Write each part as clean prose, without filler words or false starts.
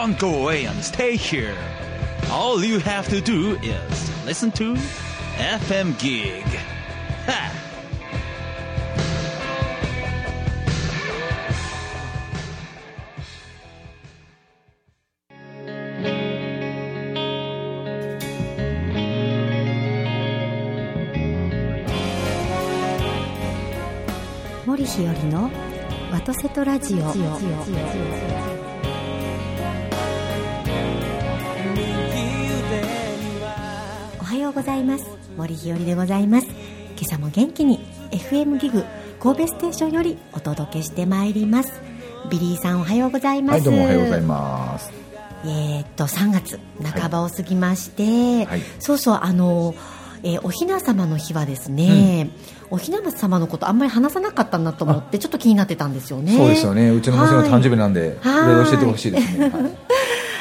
Don't go away and stay here. All you have to do is listen to FM Gig. Ha!森日和のワトセトラジオ。おはようございます。森日和でございます。今朝も元気に FM ギグ神戸ステーションよりお届けしてまいります。ビリーさんおはようございます。はい、どうもおはようございます。3月半ばを過ぎまして、はいはい、そうそうおひなさまの日はですね、うん、おひな様のことあんまり話さなかったなと思ってちょっと気になってたんですよね。そうですよね。うちの娘の誕生日なんでいろいろ教えてほしいですね、はい、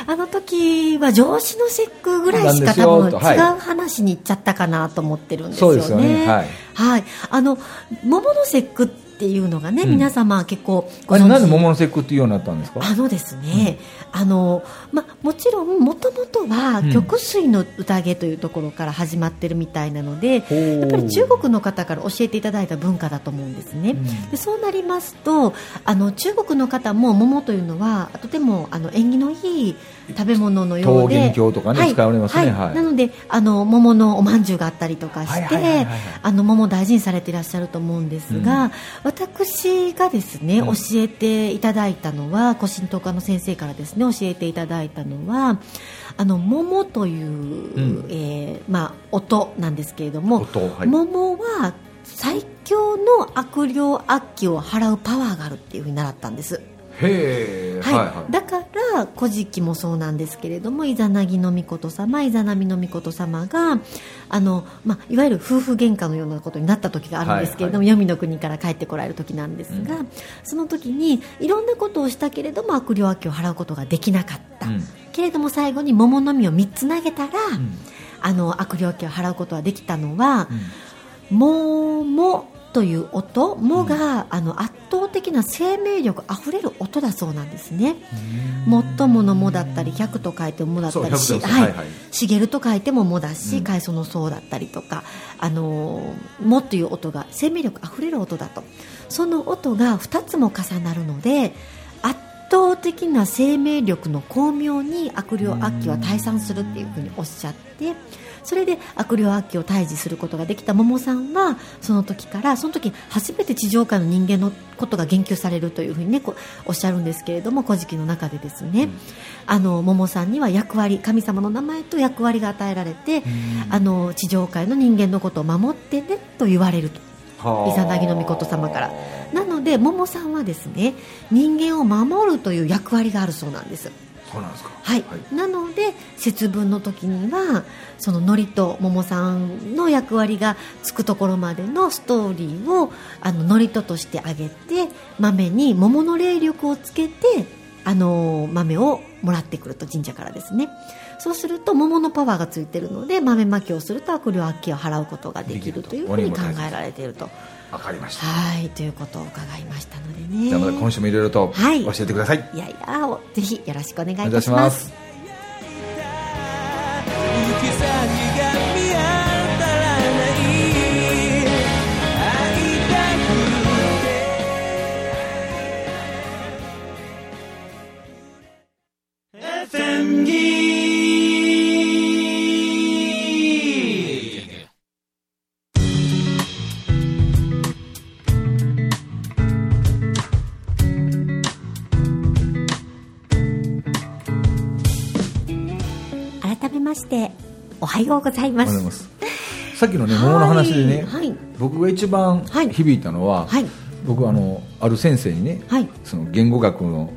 あの時は上司の節句ぐらいしか多分違う話に行っちゃったかなと思ってるんですよね。そうですよね、はいはい、桃の節句っていうのがね、うん、皆様結構ご存知。なんで桃の節句っていうようになったんですか。ですね、うんもちろんもともとは曲水の宴というところから始まってるみたいなので、うん、やっぱり中国の方から教えていただいた文化だと思うんですね、うん、でそうなりますと中国の方も桃というのはとても縁起のいい食べ物のようで、桃源郷とかね、はい、使われますね、はいはい、なので桃のおまんじゅうがあったりとかして、はいはいはいはい、桃を大事にされていらっしゃると思うんですが、うん、私がですね、教えていただいたのは古神道家の先生からですね教えていただいたのは桃という、うん音なんですけれども、はい、桃は最強の悪霊悪鬼を払うパワーがあるっていうふうに習ったんです。へー、はいはいはい、だから古事記もそうなんですけれどもイザナギの御事様イザナミの御事様がいわゆる夫婦喧嘩のようなことになった時があるんですけれども、はいはい、黄泉の国から帰ってこられる時なんですが、うん、その時にいろんなことをしたけれども悪霊悪鬼を払うことができなかった、うん、けれども最後に桃の実を3つ投げたら、うん、悪霊悪鬼を払うことができたのは、うん、桃という音もが、うん、圧倒的な生命力あふれる音だそうなんですね。最ものもだったり百と書いてもだったりし、はいはいはい、茂ると書いてももだし、うん、海藻の層だったりとかもという音が生命力あふれる音だと。その音が2つも重なるので圧倒的な生命力の巧妙に悪霊悪鬼は退散するっていうふうにおっしゃって、それで悪霊悪鬼を退治することができた桃さんはその時初めて地上界の人間のことが言及されるというふうに、ね、おっしゃるんですけれども古事記の中でですね、うん、桃さんには役割神様の名前と役割が与えられて、うん、地上界の人間のことを守ってねと言われるとイザナギの御事様から。なので桃さんはですね人間を守るという役割があるそうなんです。そうなんですか、はいはい、なので節分の時にはその海苔と桃さんの役割がつくところまでのストーリーを海苔としてあげて豆に桃の霊力をつけて豆をもらってくると神社からですね。そうすると桃のパワーがついているので豆まきをすると悪霊悪鬼を払うことができるというふうに考えられていると。分かりました。はいということを伺いましたのでね。じゃあまた今週もいろいろと教えてください、はい、いやいやぜひよろしくお願いいたします。おはようございます。さっきの、ね、桃の話でね、はい、僕が一番響いたのは、はい、僕はある先生にね、はい、その言語学の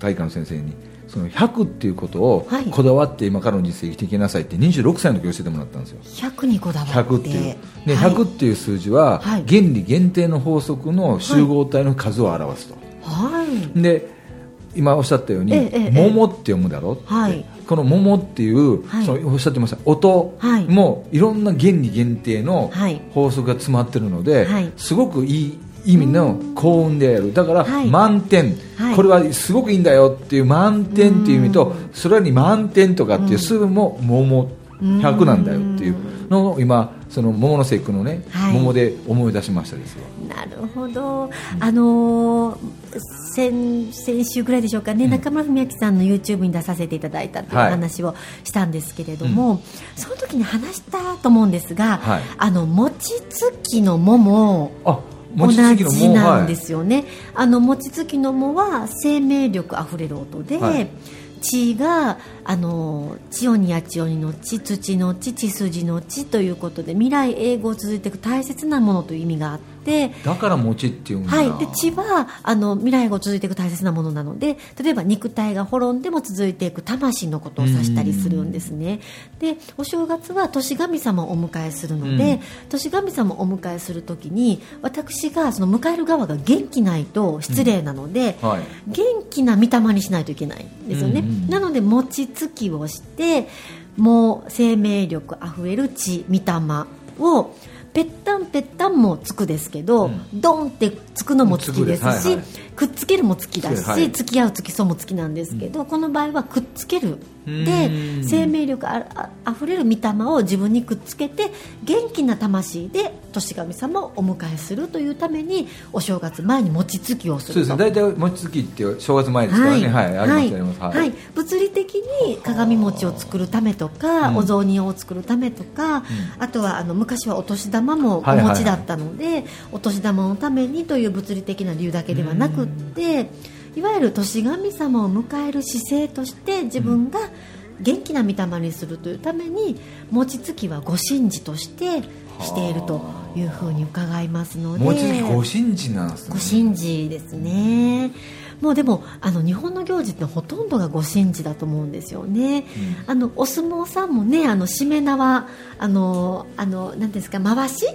大科の先生にその100っていうことをこだわって今からの人生生きていきなさいって26歳の時教えてもらったんですよ。100にこだわって100っていう、で、はい、100っていう数字は原理限定の法則の集合体の数を表すと、はい、で今おっしゃったように、桃って読むだろうって、はい、この桃っていう、はい、そのおっしゃってました音もいろんな原理限定の法則が詰まっているので、はい、すごくいい意味の幸運である。だから満点、はい、これはすごくいいんだよっていう満点っていう意味と、それに満点とかっていう数分も桃100なんだよっていうのを今その桃の節句のね、はい、桃で思い出しましたですよ。なるほど。先週ぐらいでしょうかね、中村文明さんの YouTube に出させていただいたという話をしたんですけれども、はい、その時に話したと思うんですが、はい、餅つきの桃同じなんですよね、はい、餅つきの桃は生命力あふれる音で、はい、地が千代にや千代にの地、土の地、地筋の地ということで、未来永劫続いていく大切なものという意味があって、だから餅っていうんだ、はい、で地は未来永劫続いていく大切なものなので、例えば肉体が滅んでも続いていく魂のことを指したりするんですね。でお正月は年神様をお迎えするので、年神様をお迎えするときに、私がその迎える側が元気ないと失礼なので、はい、元気な御霊にしないといけないんですよね、なので餅つきをして、もう生命力あふれる地御霊をぺったんぺったんもつくですけど、ドンってつくのもつきですし、はいはい、くっつけるもつきだし、はい、付き合う付きそうもつきなんですけど、この場合はくっつけるで生命力 あふれる御霊を自分にくっつけて、元気な魂で年神様をお迎えするというために、お正月前に餅つきをすると。そうですね、大体餅つきって正月前ですからね、はいはい、物理的に鏡餅を作るためとか、お雑煮を作るためとか、あとは昔はお年玉もお餅だったので、はいはいはい、お年玉のためにという物理的な理由だけではなくって、いわゆる年神様を迎える姿勢として自分が元気な御霊にするというために、餅つきはご神事としてしているというふうに伺いますので、餅つきご神事なんですね。ご神事ですね。もうでも日本の行事ってほとんどがご神事だと思うんですよね、お相撲さんもね、しめ縄、なんですか、回し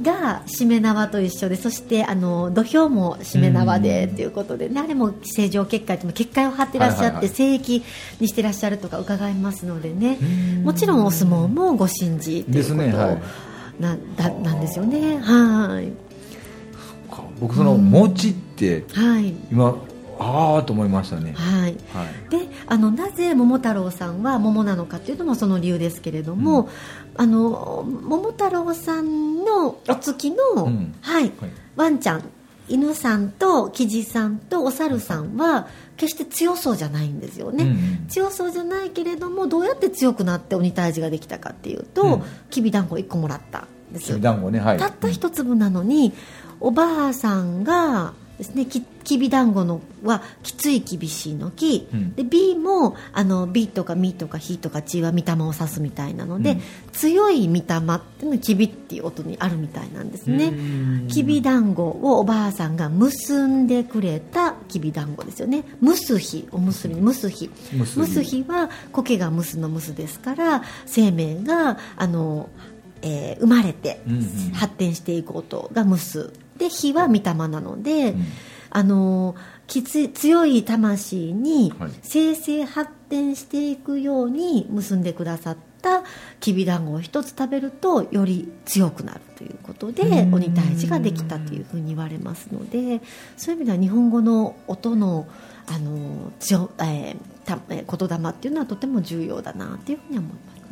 がしめ縄と一緒で、そして土俵もしめ縄でということで、ね、あれも正常結界という結界を張っていらっしゃって、聖域にしていらっしゃるとか伺いますのでね、もちろんお相撲もご神事ということなんですよね。はい。そっか、僕その餅って今と思いましたね、はいはい、でなぜ桃太郎さんは桃なのかというのもその理由ですけれども、桃太郎さんのお月の、ワンちゃん犬さんとキジさんとお猿さんは決して強そうじゃないんですよね、強そうじゃないけれども、どうやって強くなって鬼退治ができたかっていうと、きびだんご1個もらったんですよ、ね、はい、たった1粒なのに、おばあさんがですね、きびだんごのはきつい厳しいのき、で B もB とかみとかひとかちは御霊を指すみたいなので、強い御霊っていうのきびっていう音にあるみたいなんですね。きびだんごをおばあさんが結んでくれたきびだんごですよね。むすひ、おむすびむすひ、むすひは苔がむすのむすですから、生命が生まれて発展していく音がむすで、火は御霊なので、強い魂に生成発展していくように結んでくださったきびだんごを一つ食べるとより強くなるということで、鬼退治ができたというふうに言われますので、そういう意味では日本語の音の言霊っていうのはとても重要だなというふうに思いますね。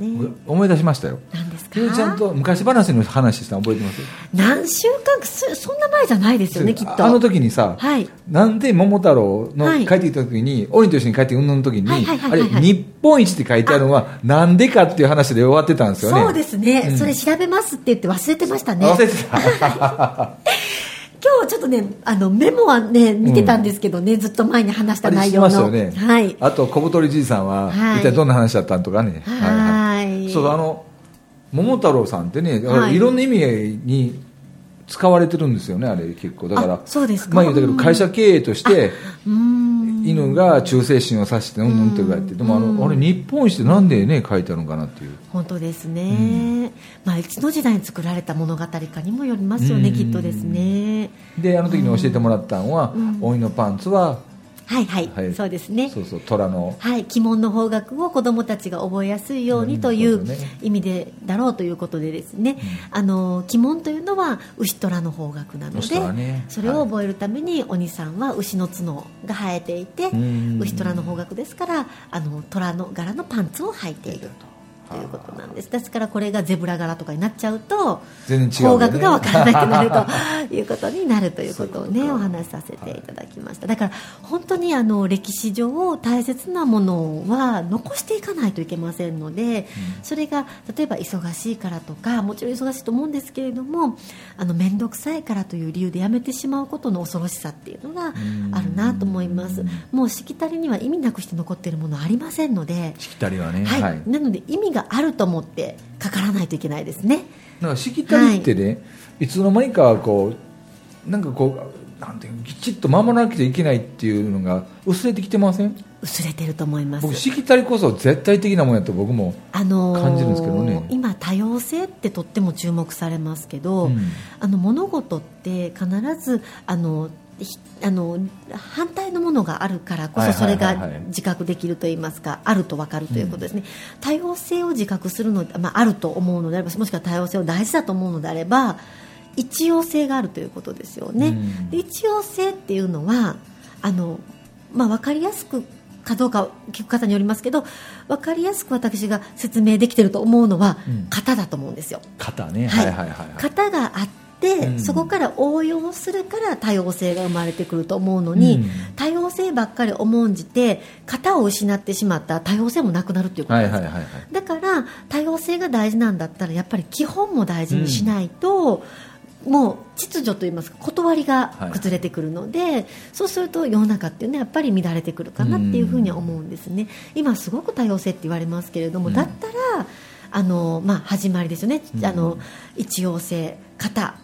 思い出しましたよ。何ですか？ゆうちゃんと昔話の話したの覚えてます？何週間、そんな前じゃないですよね、きっと。あの時にさ、はい、なんで桃太郎の帰ってきた時に、鬼と一緒に帰ってうんぬんの時に、あれ日本一って書いてあるのはなんでかっていう話で終わってたんですよね。そうですね、それ調べますって言って忘れてましたね。忘れてた。今日ちょっとね、メモはね見てたんですけどね、ずっと前に話した内容のあれしましたよね、はい、あと小太りじいさんは、一体どんな話だったんとかね、そう、桃太郎さんってね、いろんな意味に使われてるんですよね、あれ結構だから、そうですか、言うたけど会社経営として、犬が忠誠心を指してうんうんって書いて、でもあれ日本一でなんでね書いてあるのかなっていう。本当ですね、いつの時代に作られた物語かにもよりますよね、きっとですね。であの時に教えてもらったのは、鬼のパンツははいはい、はい、そうですね、そうそう虎の、はい、鬼門の方角を子どもたちが覚えやすいようにという意味でだろうということでですね、うん、鬼門というのは牛虎の方角なので、ね、それを覚えるために鬼さんは牛の角が生えていて、はい、牛虎の方角ですから虎の柄のパンツを履いているということなんです。ですからこれがゼブラ柄とかになっちゃうと全然違う、ね、方角が分からなくなるということになるということをねお話しさせていただきました。だから本当に歴史上大切なものは残していかないといけませんので、うん、それが例えば忙しいからとか、もちろん忙しいと思うんですけれども面倒くさいからという理由でやめてしまうことの恐ろしさっていうのがあるなと思います。もうしきたりには意味なくして残っているものはありませんので、しきたりはね、はいはい、なので意味があると思ってかからないといけないですね。なんかしきたりってね、はい、いつの間にかこうなんかこうなんていうきちっと守らなきゃいけないっていうのが薄れてきてません？薄れてると思います。僕しきたりこそ絶対的なもんやと僕も感じるんですけどね、今多様性ってとっても注目されますけど、うん、物事って必ず反対のものがあるからこそそれが自覚できるといいますか、あると分かるということですね、うん、多様性を自覚するの、あると思うのであれば、もしくは多様性を大事だと思うのであれば一様性があるということですよね、うん、で一様性っていうのは分かりやすくかどうか聞く方によりますけど、分かりやすく私が説明できていると思うのは、うん、型だと思うんですよ。型ね、はいはいはいはい、型があってでそこから応用するから多様性が生まれてくると思うのに、うん、多様性ばっかり重んじて型を失ってしまったら多様性もなくなるということです、はいはいはいはい、だから多様性が大事なんだったらやっぱり基本も大事にしないと、うん、もう秩序といいますか断りが崩れてくるので、はい、そうすると世の中っていうのはやっぱり乱れてくるかなっていうふうには思うんですね、うん、今すごく多様性って言われますけれども、うん、だったら始まりですよね、うん、一様性型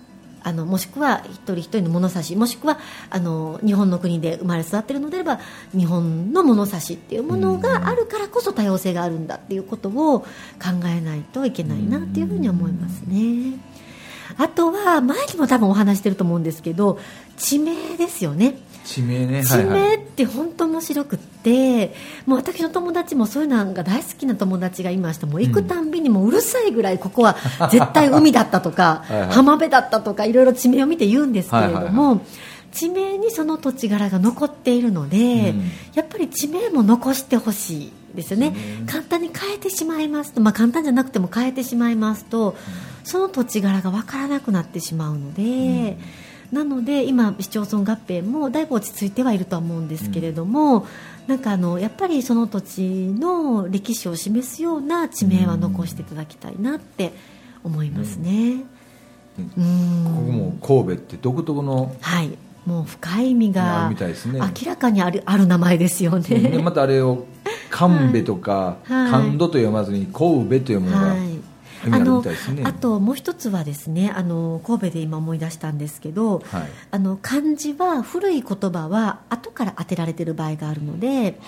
もしくは一人一人の物差し、もしくは日本の国で生まれ育っているのであれば日本の物差しっていうものがあるからこそ多様性があるんだっていうことを考えないといけないなっていうふうに思いますね。あとは前にも多分お話してると思うんですけど地名ですよね。地名ね、地名って本当面白くって、もう私の友達もそういうのが大好きな友達がいました。もう行くたんびにも うるさいぐらいここは絶対海だったとかはい、はい、浜辺だったとかいろいろ地名を見て言うんですけれども、はいはいはい、地名にその土地柄が残っているので、うん、やっぱり地名も残してほしいですよね、うん、簡単に変えてしまいますと、簡単じゃなくても変えてしまいますと、その土地柄が分からなくなってしまうので、うんなので今市町村合併もだいぶ落ち着いてはいるとは思うんですけれども、うん、なんかやっぱりその土地の歴史を示すような地名は残していただきたいなって思いますね、うんうん、ここも神戸って独特の、はい、もう深い意味が明らかにある名前ですよね、うん、でまたあれを神戸とか神戸と読まずに神戸と読むのが、はいあともう一つはですね神戸で今思い出したんですけど、はい、漢字は古い言葉は後から当てられている場合があるので、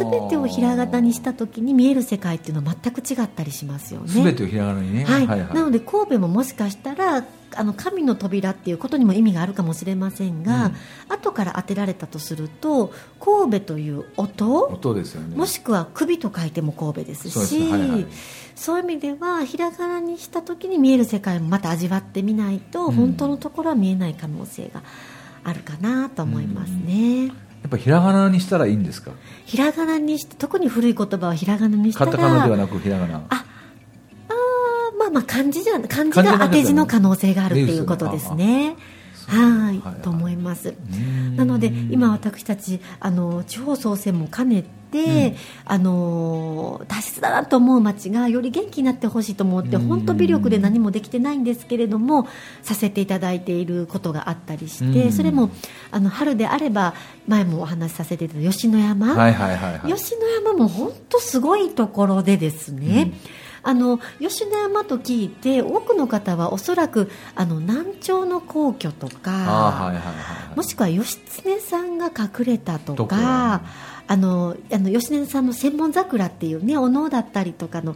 全てをひらがなにした時に見える世界っていうのは全く違ったりしますよね。全てをひらがなにね、はいはいはい、なので神戸ももしかしたら神の扉っていうことにも意味があるかもしれませんが、うん、後から当てられたとすると神戸という音ですよね、もしくは首と書いても神戸ですし、そうです、はいはい、そういう意味ではひらがなにした時に見える世界もまた味わってみないと本当のところは見えない可能性があるかなと思いますね、うんうん、やっぱひらがなにしたらいいんですか？ひらがなにして、特に古い言葉はひらがなにしたらカタカナではなくひらがな漢字が当て字の可能性があるということですね。はい、はい、と思います。なので今私たち地方創生も兼ねて、うん、大切だなと思う町がより元気になってほしいと思って、本当微力で何もできてないんですけれどもさせていただいていることがあったりして、うん、それも春であれば前もお話しさせていただいた吉野山、はいはいはいはい、吉野山も本当すごいところでですね、うん吉野山と聞いて多くの方はおそらく南朝の皇居とか、はいはいはい、もしくは義経さんが隠れたとか義経さんの千本桜っていうねお能だったりとかの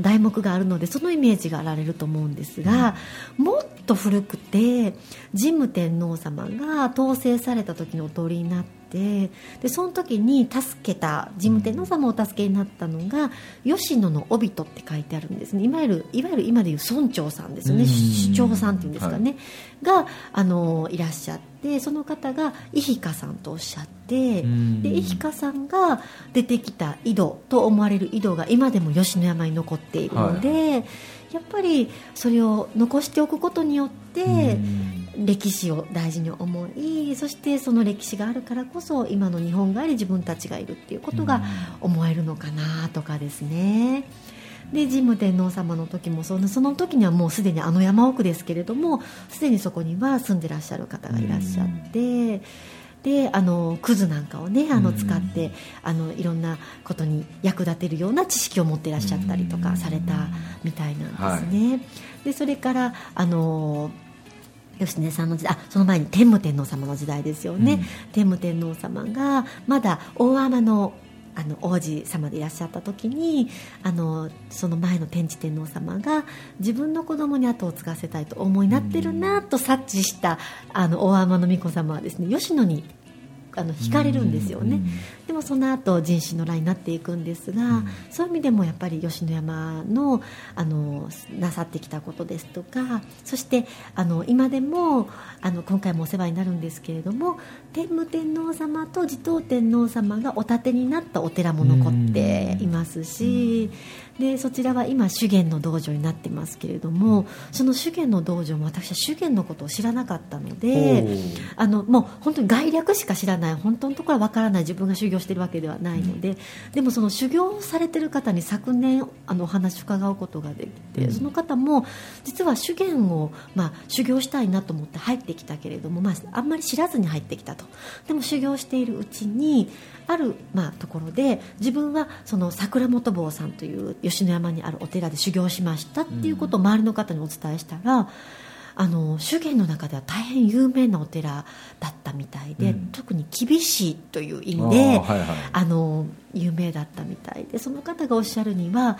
題目があるのでそのイメージがあられると思うんですが、もっと古くて、神武天皇様が統制された時のお通りになって、でその時に助けた、神武天皇様をお助けになったのが吉野の帯人って書いてあるんですね。いわゆる今でいう村長さんですよね、首長さんっていうんですかね、はい、がいらっしゃって、その方が伊比さんとおっしゃって、で伊比さんが出てきた井戸と思われる井戸が今でも吉野山に残っているので、はい、やっぱりそれを残しておくことによって歴史を大事に思い、そしてその歴史があるからこそ今の日本があり自分たちがいるっていうことが思えるのかなとかですね。で神武天皇様の時もその時にはもうすでに山奥ですけれども、すでにそこには住んでらっしゃる方がいらっしゃって、でクズなんかをね使っていろんなことに役立てるような知識を持っていらっしゃったりとかされたみたいなんですね、はい、でそれから吉根さんの時代、その前に天武天皇様の時代ですよね、天武天皇様がまだ大海人の王子様でいらっしゃった時にその前の天智天皇様が自分の子供に後を継がせたいと思いになってるなと察知した大天皇子様はですね、吉野に惹かれるんですよね。でもその後人種の羅になっていくんですが、そういう意味でもやっぱり吉野山のなさってきたことですとか、そして今でも今回もお世話になるんですけれども、天武天皇様と持統天皇様がお建てになったお寺も残っていますし、でそちらは今修験の道場になってますけれども、その修験の道場も私は修験のことを知らなかったので、もう本当に概略しか知らない、本当のところは分からない、自分が修行しているわけではないので、でもその修行されている方に昨年お話を伺うことができて、その方も実は修験を、修行したいなと思って入ってきたけれども、あんまり知らずに入ってきたと。でも修行しているうちにある、ところで自分はその桜本坊さんという吉野山にあるお寺で修行しましたっていうことを周りの方にお伝えしたら、修験の中では大変有名なお寺だったみたいで、特に厳しいという意味で、有名だったみたいで、その方がおっしゃるには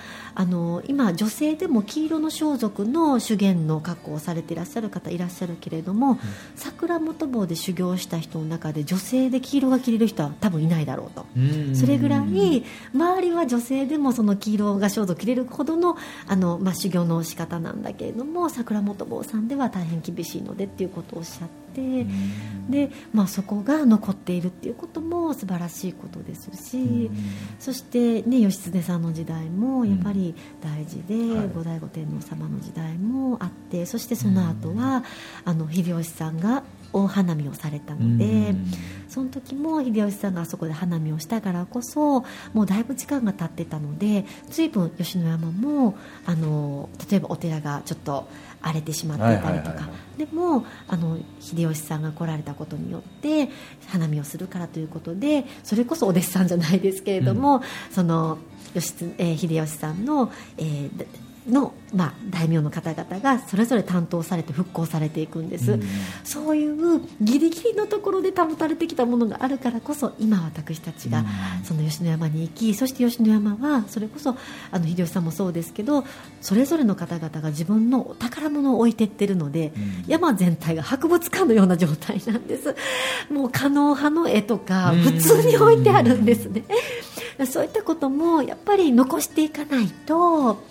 今女性でも黄色の装束の修験の格好をされていらっしゃる方いらっしゃるけれども、桜本坊で修行した人の中で女性で黄色が着れる人は多分いないだろうと、それぐらい周りは女性でもその黄色が装束着れるほどの、修行の仕方なんだけれども、桜本坊さんでは大変厳しいのでっていうことをおっしゃって、で、そこが残っているっていうことも素晴らしいことですし、そして、ね、義経さんの時代もやっぱり大事で、後醍醐天皇様の時代もあって、そしてその後は秀吉さんが大花見をされたので、その時も秀吉さんがあそこで花見をしたからこそ、もうだいぶ時間が経ってたので、随分吉野山も例えばお寺がちょっと荒れてしまっていたりとか、でも秀吉さんが来られたことによって花見をするからということで、それこそお弟子さんじゃないですけれども、その秀吉さんの、大名の方々がそれぞれ担当されて復興されていくんです、そういうギリギリのところで保たれてきたものがあるからこそ、今私たちがその吉野山に行き、そして吉野山はそれこそ秀吉さんもそうですけど、それぞれの方々が自分の宝物を置いていってるので、山全体が博物館のような状態なんです。もう狩野派の絵とか普通に置いてあるんですね。そういったこともやっぱり残していかないと、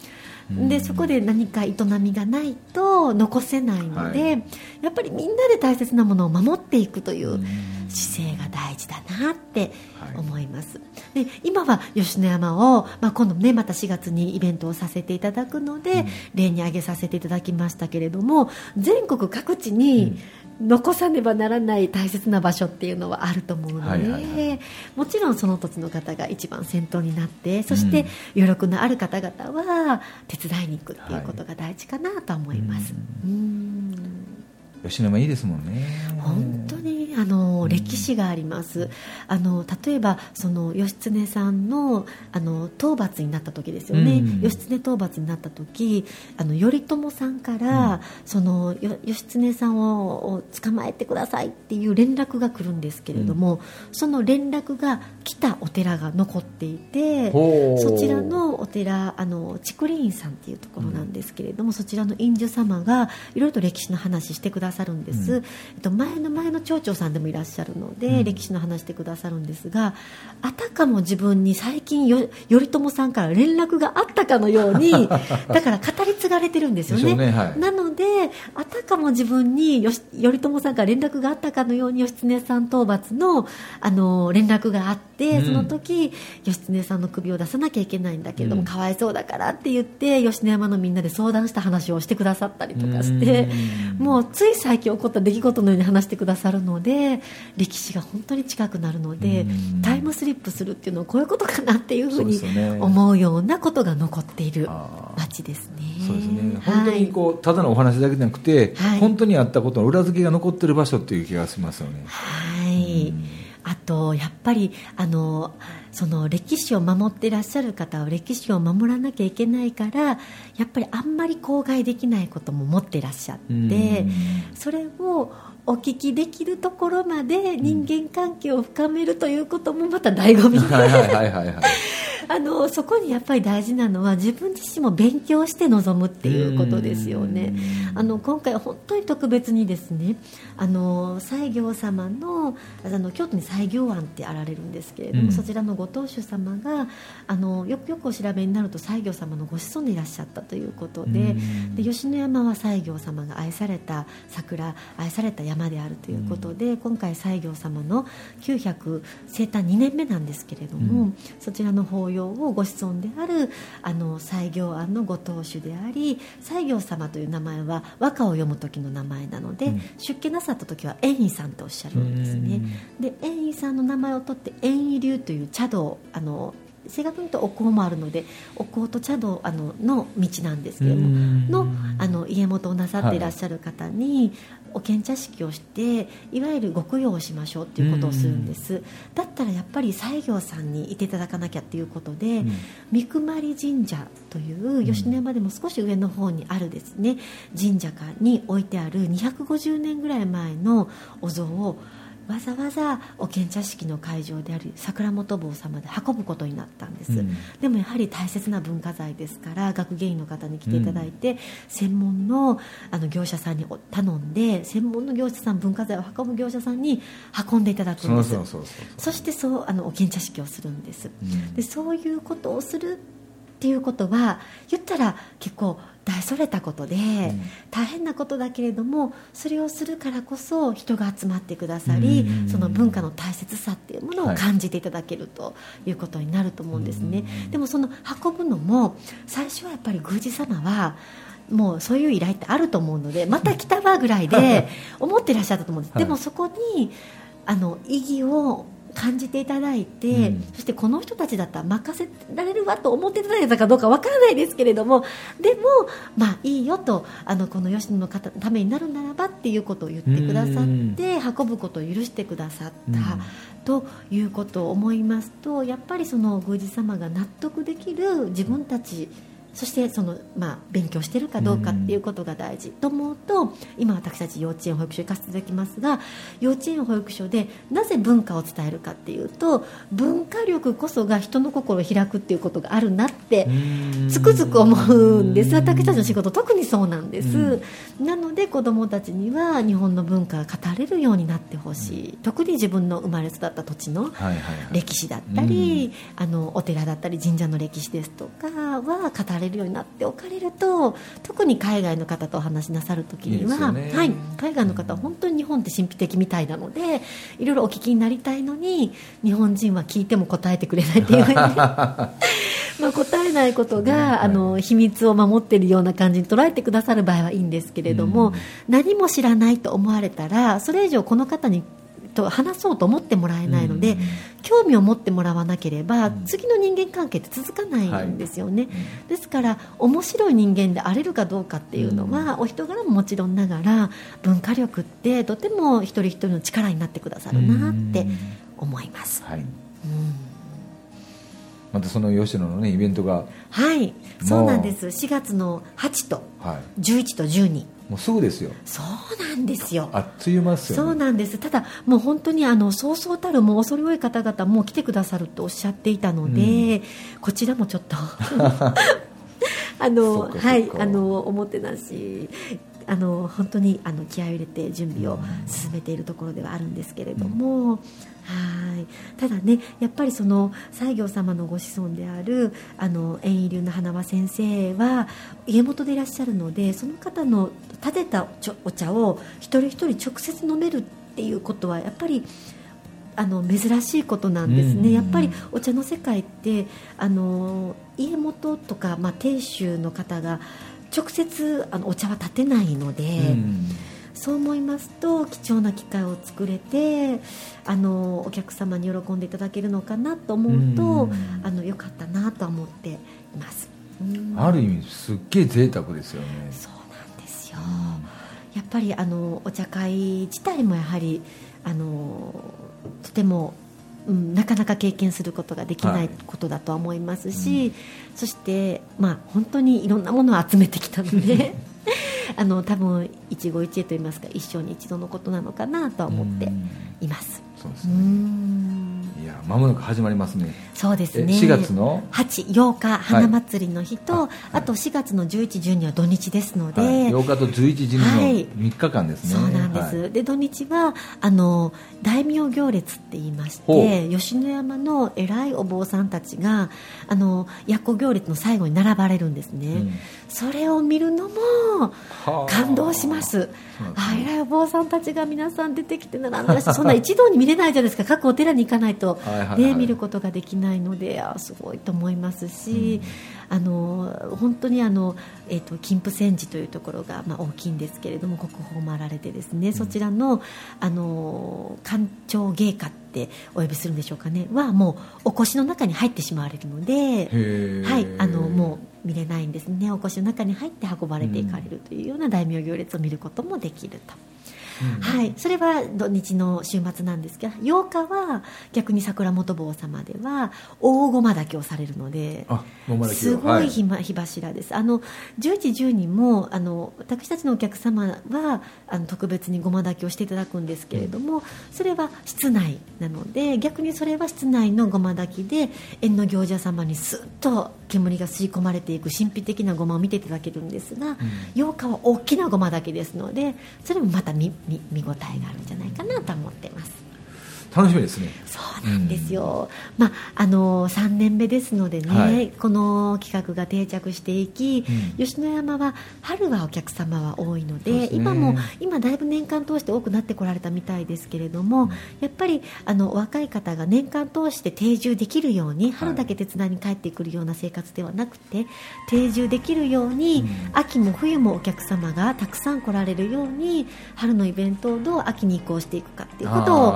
でそこで何か営みがないと残せないので、やっぱりみんなで大切なものを守っていくという姿勢が大事だなって思います、で今は吉野山を、今度ねまた4月にイベントをさせていただくので、例に挙げさせていただきましたけれども、全国各地に残さねばならない大切な場所っていうのはあると思うので、もちろんその土地の方が一番先頭になって、そして余力のある方々は手伝いに行くっていうことが大事かなと思います、吉野山いいですもんね。本当に歴史があります。例えばその義経さん の討伐になった時ですよね、義経討伐になった時頼朝さんから、その義経さんを捕まえてくださいっていう連絡が来るんですけれども、その連絡が来たお寺が残っていて、そちらのお寺竹林院さんっていうところなんですけれども、そちらの院主様がいろいろと歴史の話してくださるんです、前の町長さんでもいらっしゃるので、歴史の話してくださるんですが、あたかも自分に最近頼朝さんから連絡があったかのようにだから語り継がれてるんですよ ね、はい、なのであたかも自分に頼朝さんから連絡があったかのように義経さん討伐 の連絡があって、その時義経さんの首を出さなきゃいけないんだけれども、かわいそうだからって言って吉野山のみんなで相談した話をしてくださったりとかして、もうつい最近起こった出来事のように話してくださるので、歴史が本当に近くなるので、タイムスリップするっていうのはこういうことかなっていうふうに思うようなことが残っている街ですね。そうですね、本当にただのお話だけじゃなくて、本当にあったことの裏付けが残っている場所っていう気がしますよね。はい、あとやっぱりその歴史を守っていらっしゃる方は歴史を守らなきゃいけないから、やっぱりあんまり口外できないことも持っていらっしゃって、それをお聞きできるところまで人間関係を深めるということもまた醍醐味で、そこにやっぱり大事なのは自分自身も勉強して臨むっていうことですよね。今回本当に特別にですね、西行様 の京都に西行庵ってあられるんですけれども、そちらのご当主様がよくお調べになると西行様のご子孫でいらっしゃったということ で、吉野山は西行様が愛された桜、愛された山であるということで、今回西行様の900生誕2年目なんですけれども、そちらの法要をご子孫である西行庵のご当主であり、西行様という名前は和歌を読む時の名前なので、出家なさった時は円位さんとおっしゃるんですね。で、円位さんの名前を取って円位流という茶道、正確に言うとお香もあるのでお香と茶道の道なんですけれどもの、家元をなさっていらっしゃる方に、お献茶式をしていわゆるご供養をしましょうということをするんです。だったらやっぱり西行さんにいていただかなきゃということで、三熊神社という吉野山でも少し上の方にあるですね、神社に置いてある250年ぐらい前のお像をわざわざお献茶式の会場である桜本坊様で運ぶことになったんです、でもやはり大切な文化財ですから学芸員の方に来ていただいて、専門の、業者さんに頼んで、専門の業者さん、文化財を運ぶ業者さんに運んでいただくんです。そしてお献茶式をするんです、でそういうことをするっていうことは言ったら結構大それたことで、大変なことだけれども、それをするからこそ人が集まってくださり、その文化の大切さっていうものを感じていただけるということになると思うんですね、でもその運ぶのも最初はやっぱり宮司様はもうそういう依頼ってあると思うので、また来たわぐらいで思ってらっしゃったと思うんです、でもそこに意義を感じていただいて、そしてこの人たちだったら任せられるわと思っていただいたかどうかわからないですけれども、でも、まあ、いいよとこの吉野の方のためになるならばっていうことを言ってくださって、運ぶことを許してくださった、ということを思いますと、やっぱりその宮司様が納得できる自分たち、そして勉強しているかどうかっていうことが大事と思うと、今私たち幼稚園保育所に行かせていただきますが、幼稚園保育所でなぜ文化を伝えるかっていうと、文化力こそが人の心を開くっていうことがあるなってつくづく思うんです。私たちの仕事特にそうなんです。なので子どもたちには日本の文化が語れるようになってほしい。特に自分の生まれ育った土地の歴史だったり、お寺だったり神社の歴史ですとかは語れるようになっておかれると、特に海外の方とお話しなさるときには、海外の方は本当に日本って神秘的みたいなので、いろいろお聞きになりたいのに日本人は聞いても答えてくれないというふうに、答えないことが、秘密を守っているような感じに捉えてくださる場合はいいんですけれども、何も知らないと思われたらそれ以上この方にと話そうと思ってもらえないので、興味を持ってもらわなければ、次の人間関係って続かないんですよね、ですから面白い人間であれるかどうかっていうのは、お人柄ももちろんながら文化力ってとても一人一人の力になってくださるなって思います、またその吉野の、ね、イベントが、はい、そうなんです。4月の8と11と12、はい、もうすぐですよ。そうなんですよ。あっという間ですよね。そうなんです。ただもう本当にそうそうたるもう恐れ多い方々も来てくださるとおっしゃっていたので、こちらもちょっとはいおもてなし本当に気合を入れて準備を進めているところではあるんですけれども、はい。ただね、やっぱりその西行様のご子孫である円井流の花輪先生は家元でいらっしゃるので、その方の立てたお茶を一人一人直接飲めるっていうことはやっぱり珍しいことなんですね、やっぱりお茶の世界って家元とか、亭主の方が直接お茶は立てないので、そう思いますと貴重な機会を作れてお客様に喜んでいただけるのかなと思うと、良かったなと思っています、ある意味すっげえ贅沢ですよね。そうなんですよ、やっぱりお茶会自体もやはりとてもなかなか経験することができないことだとは思いますし、そして、本当にいろんなものを集めてきたので多分一期一会といいますか、一生に一度のことなのかなとは思っています。そうですね、いや間もなく始まりますね。そうですね、4月の8、8日花祭りの日と、あと4月の11、12は土日ですので、8日と11、12の3日間ですね、そうなんです、で土日は大名行列って言いまして、吉野山の偉いお坊さんたちがやっこ行列の最後に並ばれるんですね、それを見るのも感動します。偉いお坊さんたちが皆さん出てきて並んで、そんな一堂に見れないじゃないですか各お寺に行かないと、見ることができないので、すごいと思いますし、本当に金峯山寺というところが、大きいんですけれども、国宝もあられてですね、そちらの官庁芸家ってお呼びするんでしょうかねは、もうお腰の中に入ってしまわれるので、はい、もう見れないんですね。お腰の中に入って運ばれていかれるというような大名行列を見ることもできると、はい、それは土日の週末なんですけど、8日は逆に桜本坊様では大ごま炊きをされるので、すごい火柱です。11、12も私たちのお客様は特別にごま炊きをしていただくんですけれども、それは室内なので、逆にそれは室内のごま炊きで縁の行者様にスッと煙が吸い込まれていく神秘的なごまを見ていただけるんですが、8日は大きなごま炊きですので、それもまた見応えがあるんじゃないかなと思ってます。楽しみですね。そうなんですよ、3年目ですのでね、この企画が定着していき、吉野山は春はお客様は多いの で、ね、今だいぶ年間通して多くなってこられたみたいですけれども、やっぱり若い方が年間通して定住できるように、春だけ手伝いに帰ってくるような生活ではなくて、定住できるように、秋も冬もお客様がたくさん来られるように、春のイベントをどう秋に移行していくかということを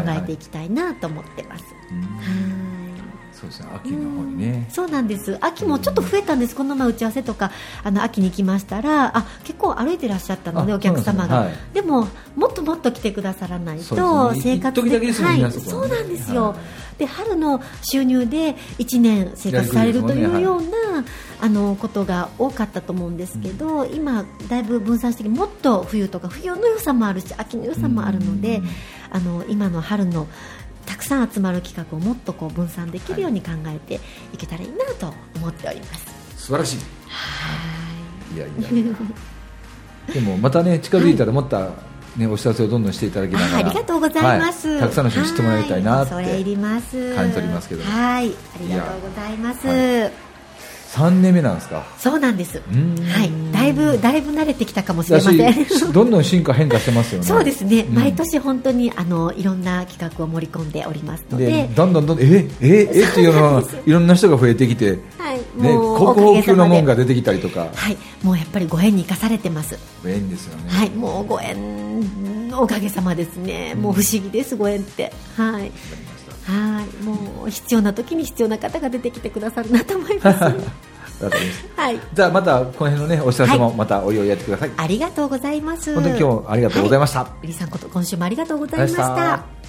考えていきたいなと思ってます。そうですね、秋の方にね、そうなんです。秋もちょっと増えたんです、この前打ち合わせとか秋に来ましたら、結構歩いてらっしゃったのでお客様が でももっともっと来てくださらないと、生活できない、そうなんですよ、で春の収入で1年生活されるというようなことが多かったと思うんですけど、今だいぶ分散してきて、もっと冬とか冬の良さもあるし秋の良さもあるので、今の春のたくさん集まる企画をもっとこう分散できるように考えていけたらいいなと思っております、素晴らしい。はい、いやでもまたね、近づいたらもっと、お知らせをどんどんしていただきながら、ありがとうございます、たくさんの人に知ってもらいたいなって感じておりますけど、ありがとうございます。3年目なんですか。そうなんです。はい、だいぶ慣れてきたかもしれません。どんどん進化変化してますよね。そうですね、毎年本当にいろんな企画を盛り込んでおりますの でどんどんっていうのはいろんな人が増えてきて、はい、ね、国宝級のものが出てきたりとか、はい、もうやっぱりご縁に生かされてます。ご縁ですよね。はい、もうご縁のおかげさまですね。もう不思議です、ご縁って。はい、はい、もう必要な時に必要な方が出てきてくださるなと思います。わかりました、はい、じゃあまたこの辺の、ね、お知らせもまたおいおいやってください。はい、ありがとうございます。本当に今日ありがとうございました。はい、ウリさん、今週もありがとうございました。